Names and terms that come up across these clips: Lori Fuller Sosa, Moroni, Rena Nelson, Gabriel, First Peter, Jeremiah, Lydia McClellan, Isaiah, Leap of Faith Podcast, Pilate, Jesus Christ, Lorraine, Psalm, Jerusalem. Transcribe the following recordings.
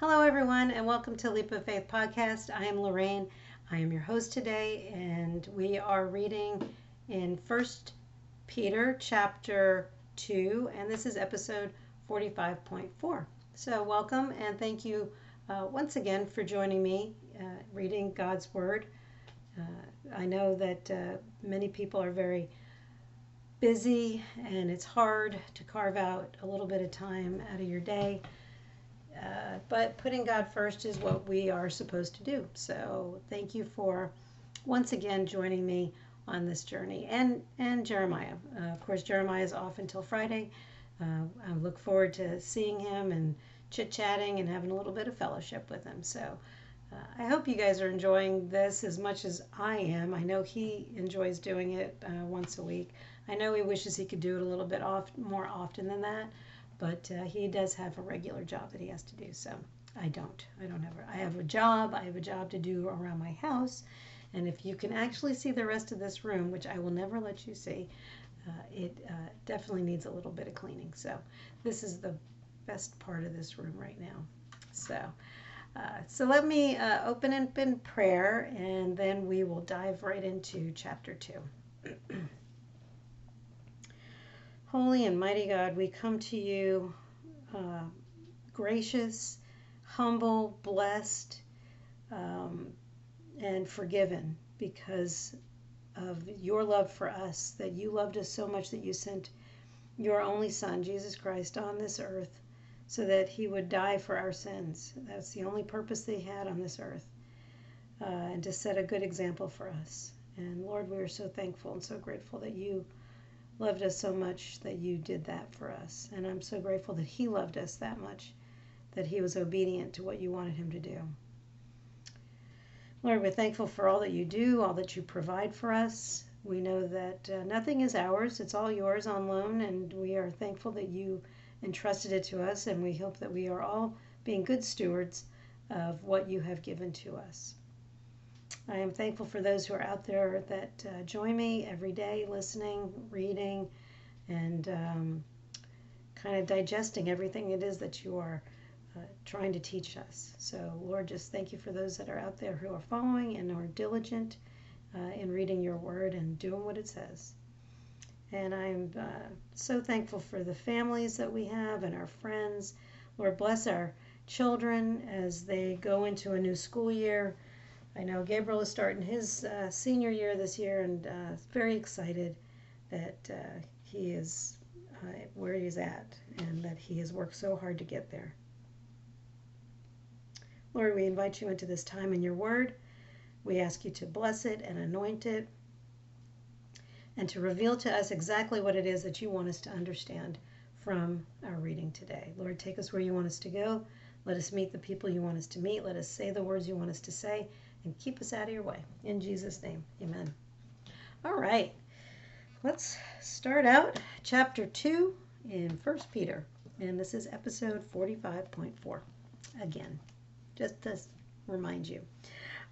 Hello everyone, and welcome to Leap of Faith Podcast. I am Lorraine. I am your host today, and we are reading in First Peter chapter 2, and this is episode 45.4. So welcome, and thank you once again for joining me reading God's Word. I know that many people are very busy, and it's hard to carve out a little bit of time out of your day, but putting God first is what we are supposed to do. So thank you for once again joining me on this journey, and Jeremiah. Of course, Jeremiah is off until Friday. I look forward to seeing him and chit-chatting and having a little bit of fellowship with him. So I hope you guys are enjoying this as much as I am. I know he enjoys doing it once a week. I know he wishes he could do it a little bit more often than that, but he does have a regular job that he has to do, so I don't. I have a job. I have a job to do around my house, and if you can actually see the rest of this room, which I will never let you see, it definitely needs a little bit of cleaning. So this is the best part of this room right now. So let me open up in prayer, and then we will dive right into chapter 2. Holy and mighty God, we come to you gracious, humble, blessed, and forgiven because of your love for us, that you loved us so much that you sent your only Son, Jesus Christ, on this earth, so that he would die for our sins. That's the only purpose they had on this earth, and to set a good example for us. And Lord, we are so thankful and so grateful that you loved us so much that you did that for us. And I'm so grateful that he loved us that much, that he was obedient to what you wanted him to do. Lord, we're thankful for all that you do, all that you provide for us. We know that nothing is ours. It's all yours on loan, and we are thankful that you entrusted it to us, and we hope that we are all being good stewards of what you have given to us. I am thankful for those who are out there that join me every day, listening, reading, and kind of digesting everything it is that you are trying to teach us. So Lord, just thank you for those that are out there who are following and are diligent in reading your word and doing what it says. And I'm so thankful for the families that we have and our friends. Lord, bless our children as they go into a new school year. I know Gabriel is starting his senior year this year, and very excited that he is where he's at and that he has worked so hard to get there. Lord, we invite you into this time in your word. We ask you to bless it and anoint it, and to reveal to us exactly what it is that you want us to understand from our reading today. Lord, take us where you want us to go. Let us meet the people you want us to meet. Let us say the words you want us to say, and keep us out of your way. In Jesus' name, amen. All right, let's start out chapter 2 in 1 Peter, and this is episode 45.4 again, just to remind you.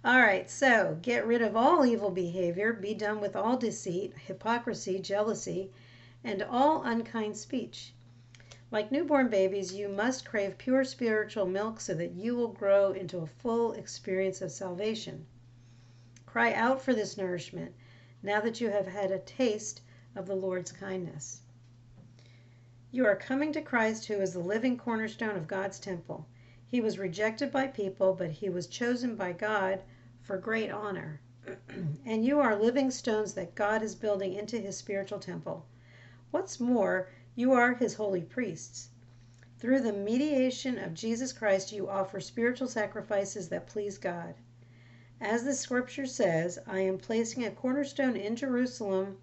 All right, so get rid of all evil behavior, be done with all deceit, hypocrisy, jealousy, and all unkind speech. Like newborn babies, you must crave pure spiritual milk so that you will grow into a full experience of salvation. Cry out for this nourishment now that you have had a taste of the Lord's kindness. You are coming to Christ, who is the living cornerstone of God's temple. He was rejected by people, but he was chosen by God for great honor. And you are living stones that God is building into his spiritual temple. What's more, you are his holy priests. Through the mediation of Jesus Christ, you offer spiritual sacrifices that please God. As the scripture says, I am placing a cornerstone in Jerusalem,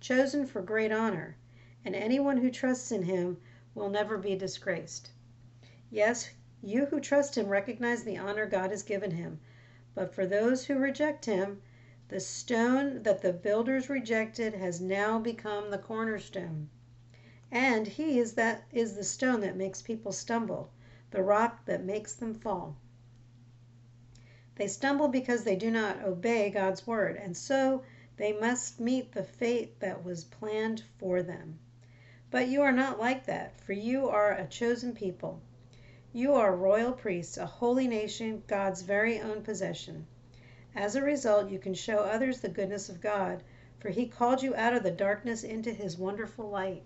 chosen for great honor, and anyone who trusts in him will never be disgraced. Yes, you who trust him recognize the honor God has given him. But for those who reject him, the stone that the builders rejected has now become the cornerstone. And he is the stone that makes people stumble, the rock that makes them fall. They stumble because they do not obey God's word, and so they must meet the fate that was planned for them. But you are not like that, for you are a chosen people. You are a royal priest, a holy nation, God's very own possession. As a result, you can show others the goodness of God, for he called you out of the darkness into his wonderful light.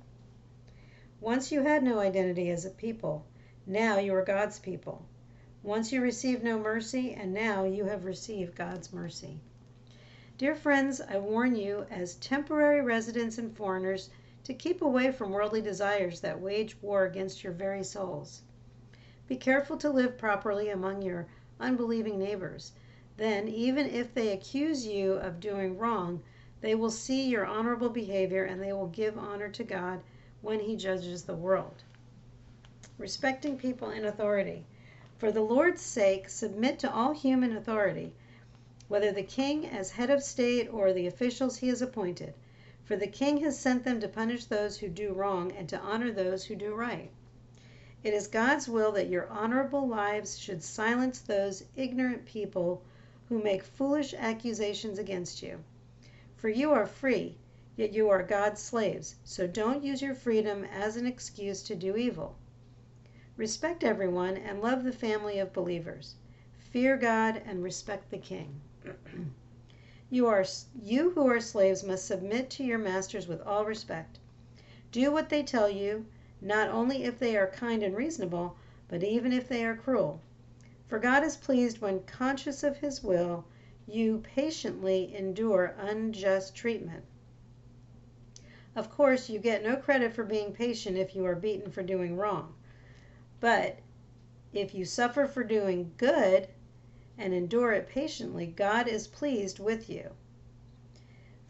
Once you had no identity as a people, now you are God's people. Once you received no mercy, and now you have received God's mercy. Dear friends, I warn you, as temporary residents and foreigners, to keep away from worldly desires that wage war against your very souls. Be careful to live properly among your unbelieving neighbors. Then, even if they accuse you of doing wrong, they will see your honorable behavior and they will give honor to God when he judges the world. Respecting people in authority. For the Lord's sake, submit to all human authority, whether the king as head of state or the officials he has appointed. For the king has sent them to punish those who do wrong and to honor those who do right. It is God's will that your honorable lives should silence those ignorant people who make foolish accusations against you. For you are free, yet you are God's slaves, so don't use your freedom as an excuse to do evil. Respect everyone and love the family of believers. Fear God and respect the king. You who are slaves must submit to your masters with all respect. Do what they tell you, not only if they are kind and reasonable, but even if they are cruel. For God is pleased when, conscious of his will, you patiently endure unjust treatment. Of course, you get no credit for being patient if you are beaten for doing wrong. But if you suffer for doing good and endure it patiently, God is pleased with you.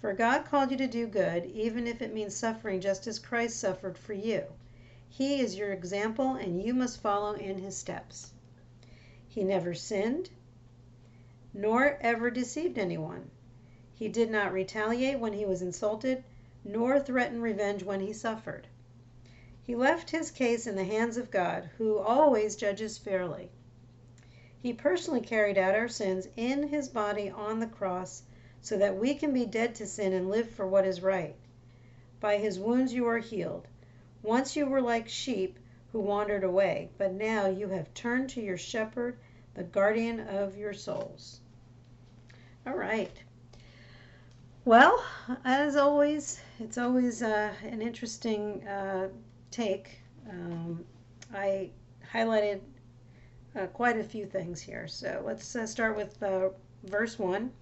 For God called you to do good, even if it means suffering just as Christ suffered for you. He is your example, and you must follow in his steps. He never sinned, nor ever deceived anyone. He did not retaliate when he was insulted, nor threaten revenge when he suffered. He left his case in the hands of God, who always judges fairly. He personally carried out our sins in his body on the cross so that we can be dead to sin and live for what is right. By his wounds you are healed. Once you were like sheep who wandered away, but now you have turned to your shepherd, the guardian of your souls. All right. Well, as always, it's always an interesting take. I highlighted quite a few things here. So let's start with verse 1.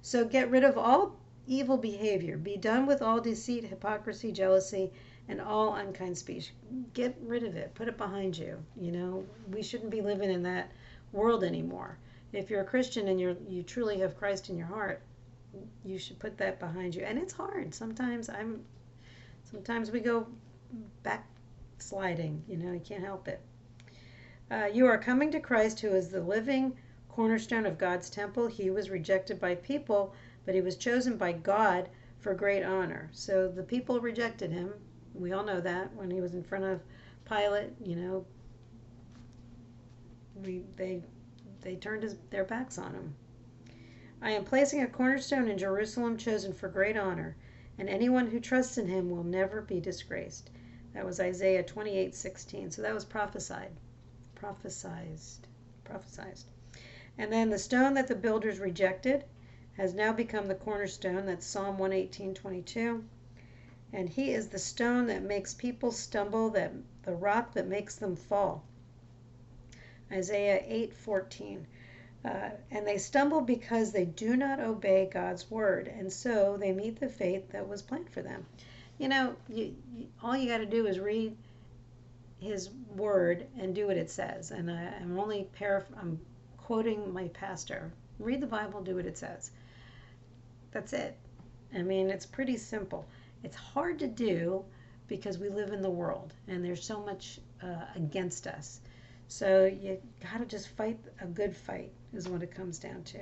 So get rid of all evil behavior. Be done with all deceit, hypocrisy, jealousy, and all unkind speech. Get rid of it. Put it behind you. You know, we shouldn't be living in that world anymore. If you're a Christian and you truly have Christ in your heart, you should put that behind you. And it's hard. Sometimes we go backsliding, you can't help it. You are coming to Christ, who is the living cornerstone of God's temple. He was rejected by people, but he was chosen by God for great honor. So the people rejected him. We all know that when he was in front of Pilate, they turned their backs on him. I am placing a cornerstone in Jerusalem, chosen for great honor, and anyone who trusts in him will never be disgraced. That was Isaiah 28:16. So that was prophesied. And then the stone that the builders rejected has now become the cornerstone. That's Psalm 118:22. And he is the stone that makes people stumble, that the rock that makes them fall. Isaiah 8:14. And they stumble because they do not obey God's word, and so they meet the fate that was planned for them. All you got to do is read his word and do what it says. And I'm quoting my pastor. Read the Bible, do what it says. That's it. It's pretty simple. It's hard to do because we live in the world and there's so much against us. So you got to just fight a good fight is what it comes down to.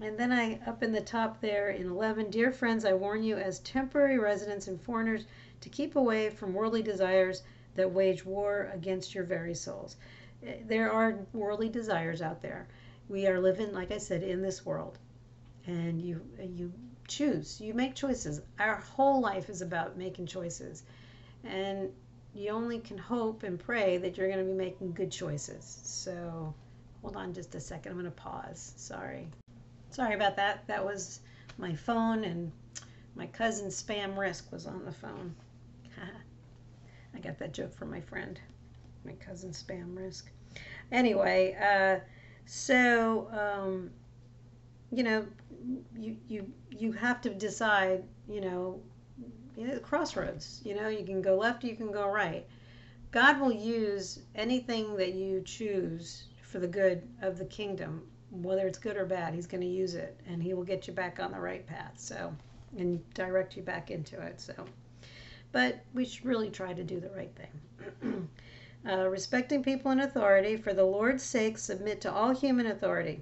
And then up in the top there in 11, dear friends, I warn you as temporary residents and foreigners to keep away from worldly desires that wage war against your very souls. There are worldly desires out there. We are living, like I said, in this world. And you choose. You make choices. Our whole life is about making choices. And you only can hope and pray that you're going to be making good choices. So hold on just a second. I'm going to pause. Sorry about that. That was my phone, and my cousin Spam Risk was on the phone. I got that joke from my friend, my cousin Spam Risk. Anyway, you know, you have to decide, you know, crossroads. You know, you can go left, you can go right. God will use anything that you choose for the good of the kingdom, whether it's good or bad. He's going to use it, and he will get you back on the right path, so, and direct you back into it. So, but we should really try to do the right thing. Respecting people in authority. For the Lord's sake, submit to all human authority,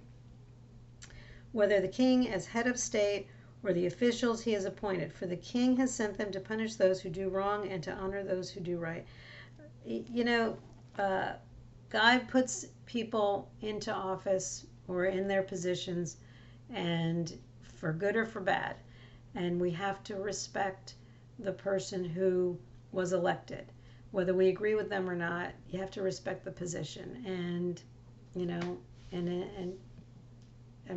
whether the king as head of state or the officials he has appointed. For the king has sent them to punish those who do wrong and to honor those who do right. You know, God puts people into office or in their positions, and for good or for bad. And we have to respect the person who was elected. Whether we agree with them or not, you have to respect the position. And, you know, and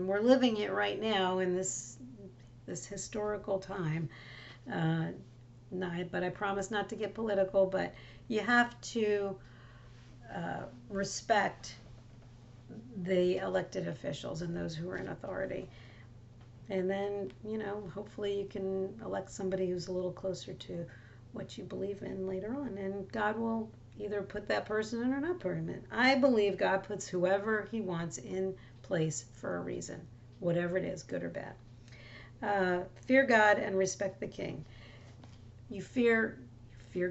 we're living it right now in this historical time. But I promise not to get political, but you have to respect the elected officials and those who are in authority. And then, you know, hopefully you can elect somebody who's a little closer to what you believe in later on. And God will either put that person in or not put him in. I believe God puts whoever he wants in place for a reason, whatever it is, good or bad. Fear God and respect the king. You fear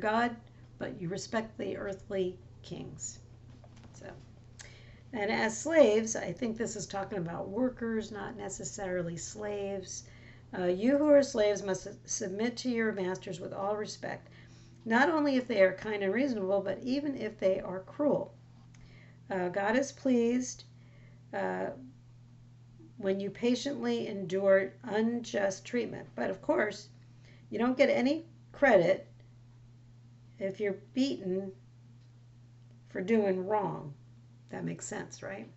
God, but you respect the earthly kings. So, and as slaves, I think this is talking about workers, not necessarily slaves. You who are slaves must submit to your masters with all respect, not only if they are kind and reasonable, but even if they are cruel. God is pleased when you patiently endure unjust treatment. But of course, you don't get any credit if you're beaten for doing wrong. That makes sense, right?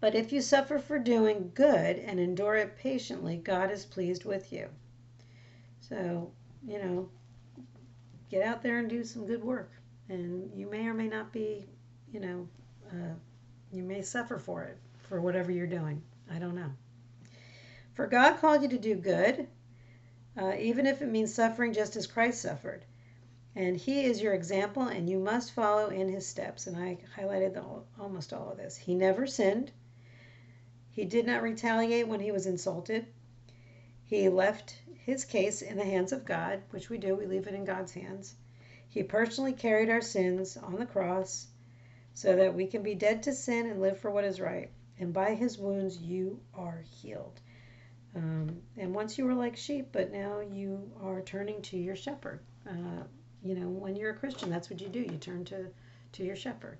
But if you suffer for doing good and endure it patiently, God is pleased with you. So, you know, get out there and do some good work. And you may or may not be, you know, you may suffer for it, for whatever you're doing. I don't know. For God called you to do good, even if it means suffering just as Christ suffered. And he is your example, and you must follow in his steps. And I highlighted almost all of this. He never sinned. He did not retaliate when he was insulted. He left his case in the hands of God, which we do. We leave it in God's hands. He personally carried our sins on the cross so that we can be dead to sin and live for what is right. And by his wounds, you are healed. And once you were like sheep, but now you are turning to your shepherd. You know, when you're a Christian, that's what you do. You turn to your shepherd.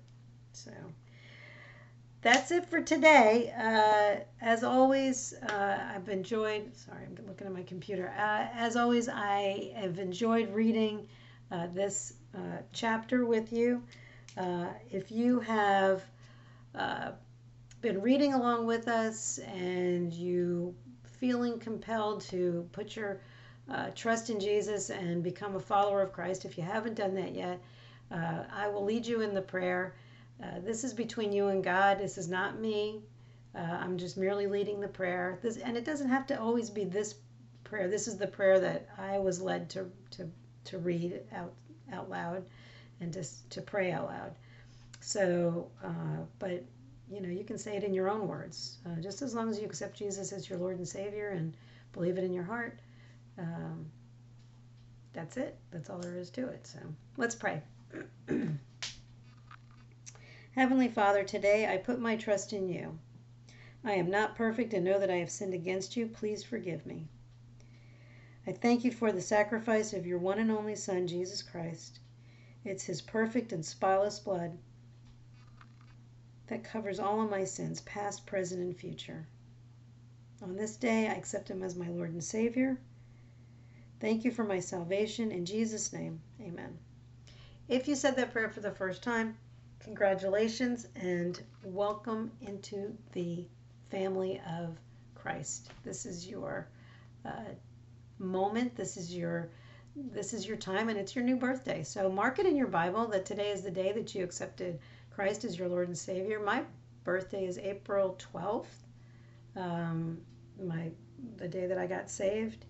So that's it for today. As always, I've enjoyed, sorry, I'm looking at my computer. As always, I have enjoyed reading this chapter with you. If you have been reading along with us and you feeling compelled to put your trust in Jesus and become a follower of Christ, if you haven't done that yet, I will lead you in the prayer. This is between you and God. This is not me. I'm just merely leading the prayer. This, and it doesn't have to always be this prayer. This is the prayer that I was led to read out loud and just to pray out loud. So, but you know, you can say it in your own words, just as long as you accept Jesus as your Lord and Savior and believe it in your heart. That's it. That's all there is to it. So let's pray. Heavenly Father, today I put my trust in you. I am not perfect and know that I have sinned against you. Please forgive me. I thank you for the sacrifice of your one and only Son, Jesus Christ. It's his perfect and spotless blood that covers all of my sins, past, present, and future. On this day, I accept him as my Lord and Savior. Thank you for my salvation. In Jesus' name, amen. If you said that prayer for the first time, congratulations and welcome into the family of Christ. This is your moment. This is your time, and it's your new birthday. So mark it in your Bible that today is the day that you accepted Christ as your Lord and Savior. My birthday is April 12th, the day that I got saved,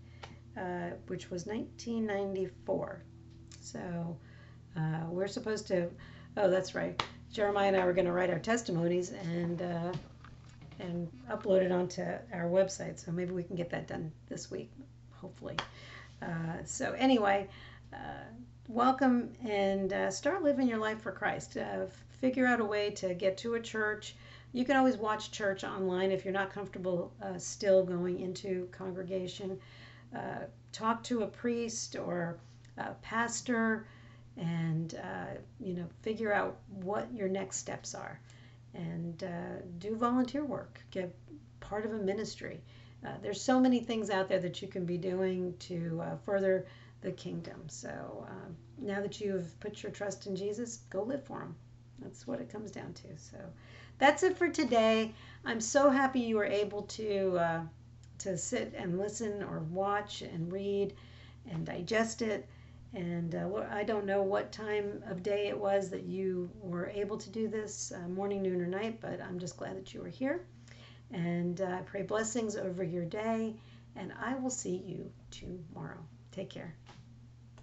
which was 1994. So we're supposed to, oh, that's right. Jeremiah and I were going to write our testimonies and upload it onto our website. So maybe we can get that done this week, hopefully. So anyway, welcome, and start living your life for Christ. Figure out a way to get to a church. You can always watch church online if you're not comfortable still going into congregation. Talk to a priest or a pastor, and figure out what your next steps are, and do volunteer work. Get part of a ministry. There's so many things out there that you can be doing to further the kingdom. So now that you have put your trust in Jesus, go live for him. That's what it comes down to. So that's it for today. I'm so happy you were able to sit and listen or watch and read and digest it. And I don't know what time of day it was that you were able to do this, morning, noon, or night, but I'm just glad that you were here. And I pray blessings over your day, and I will see you tomorrow. Take care.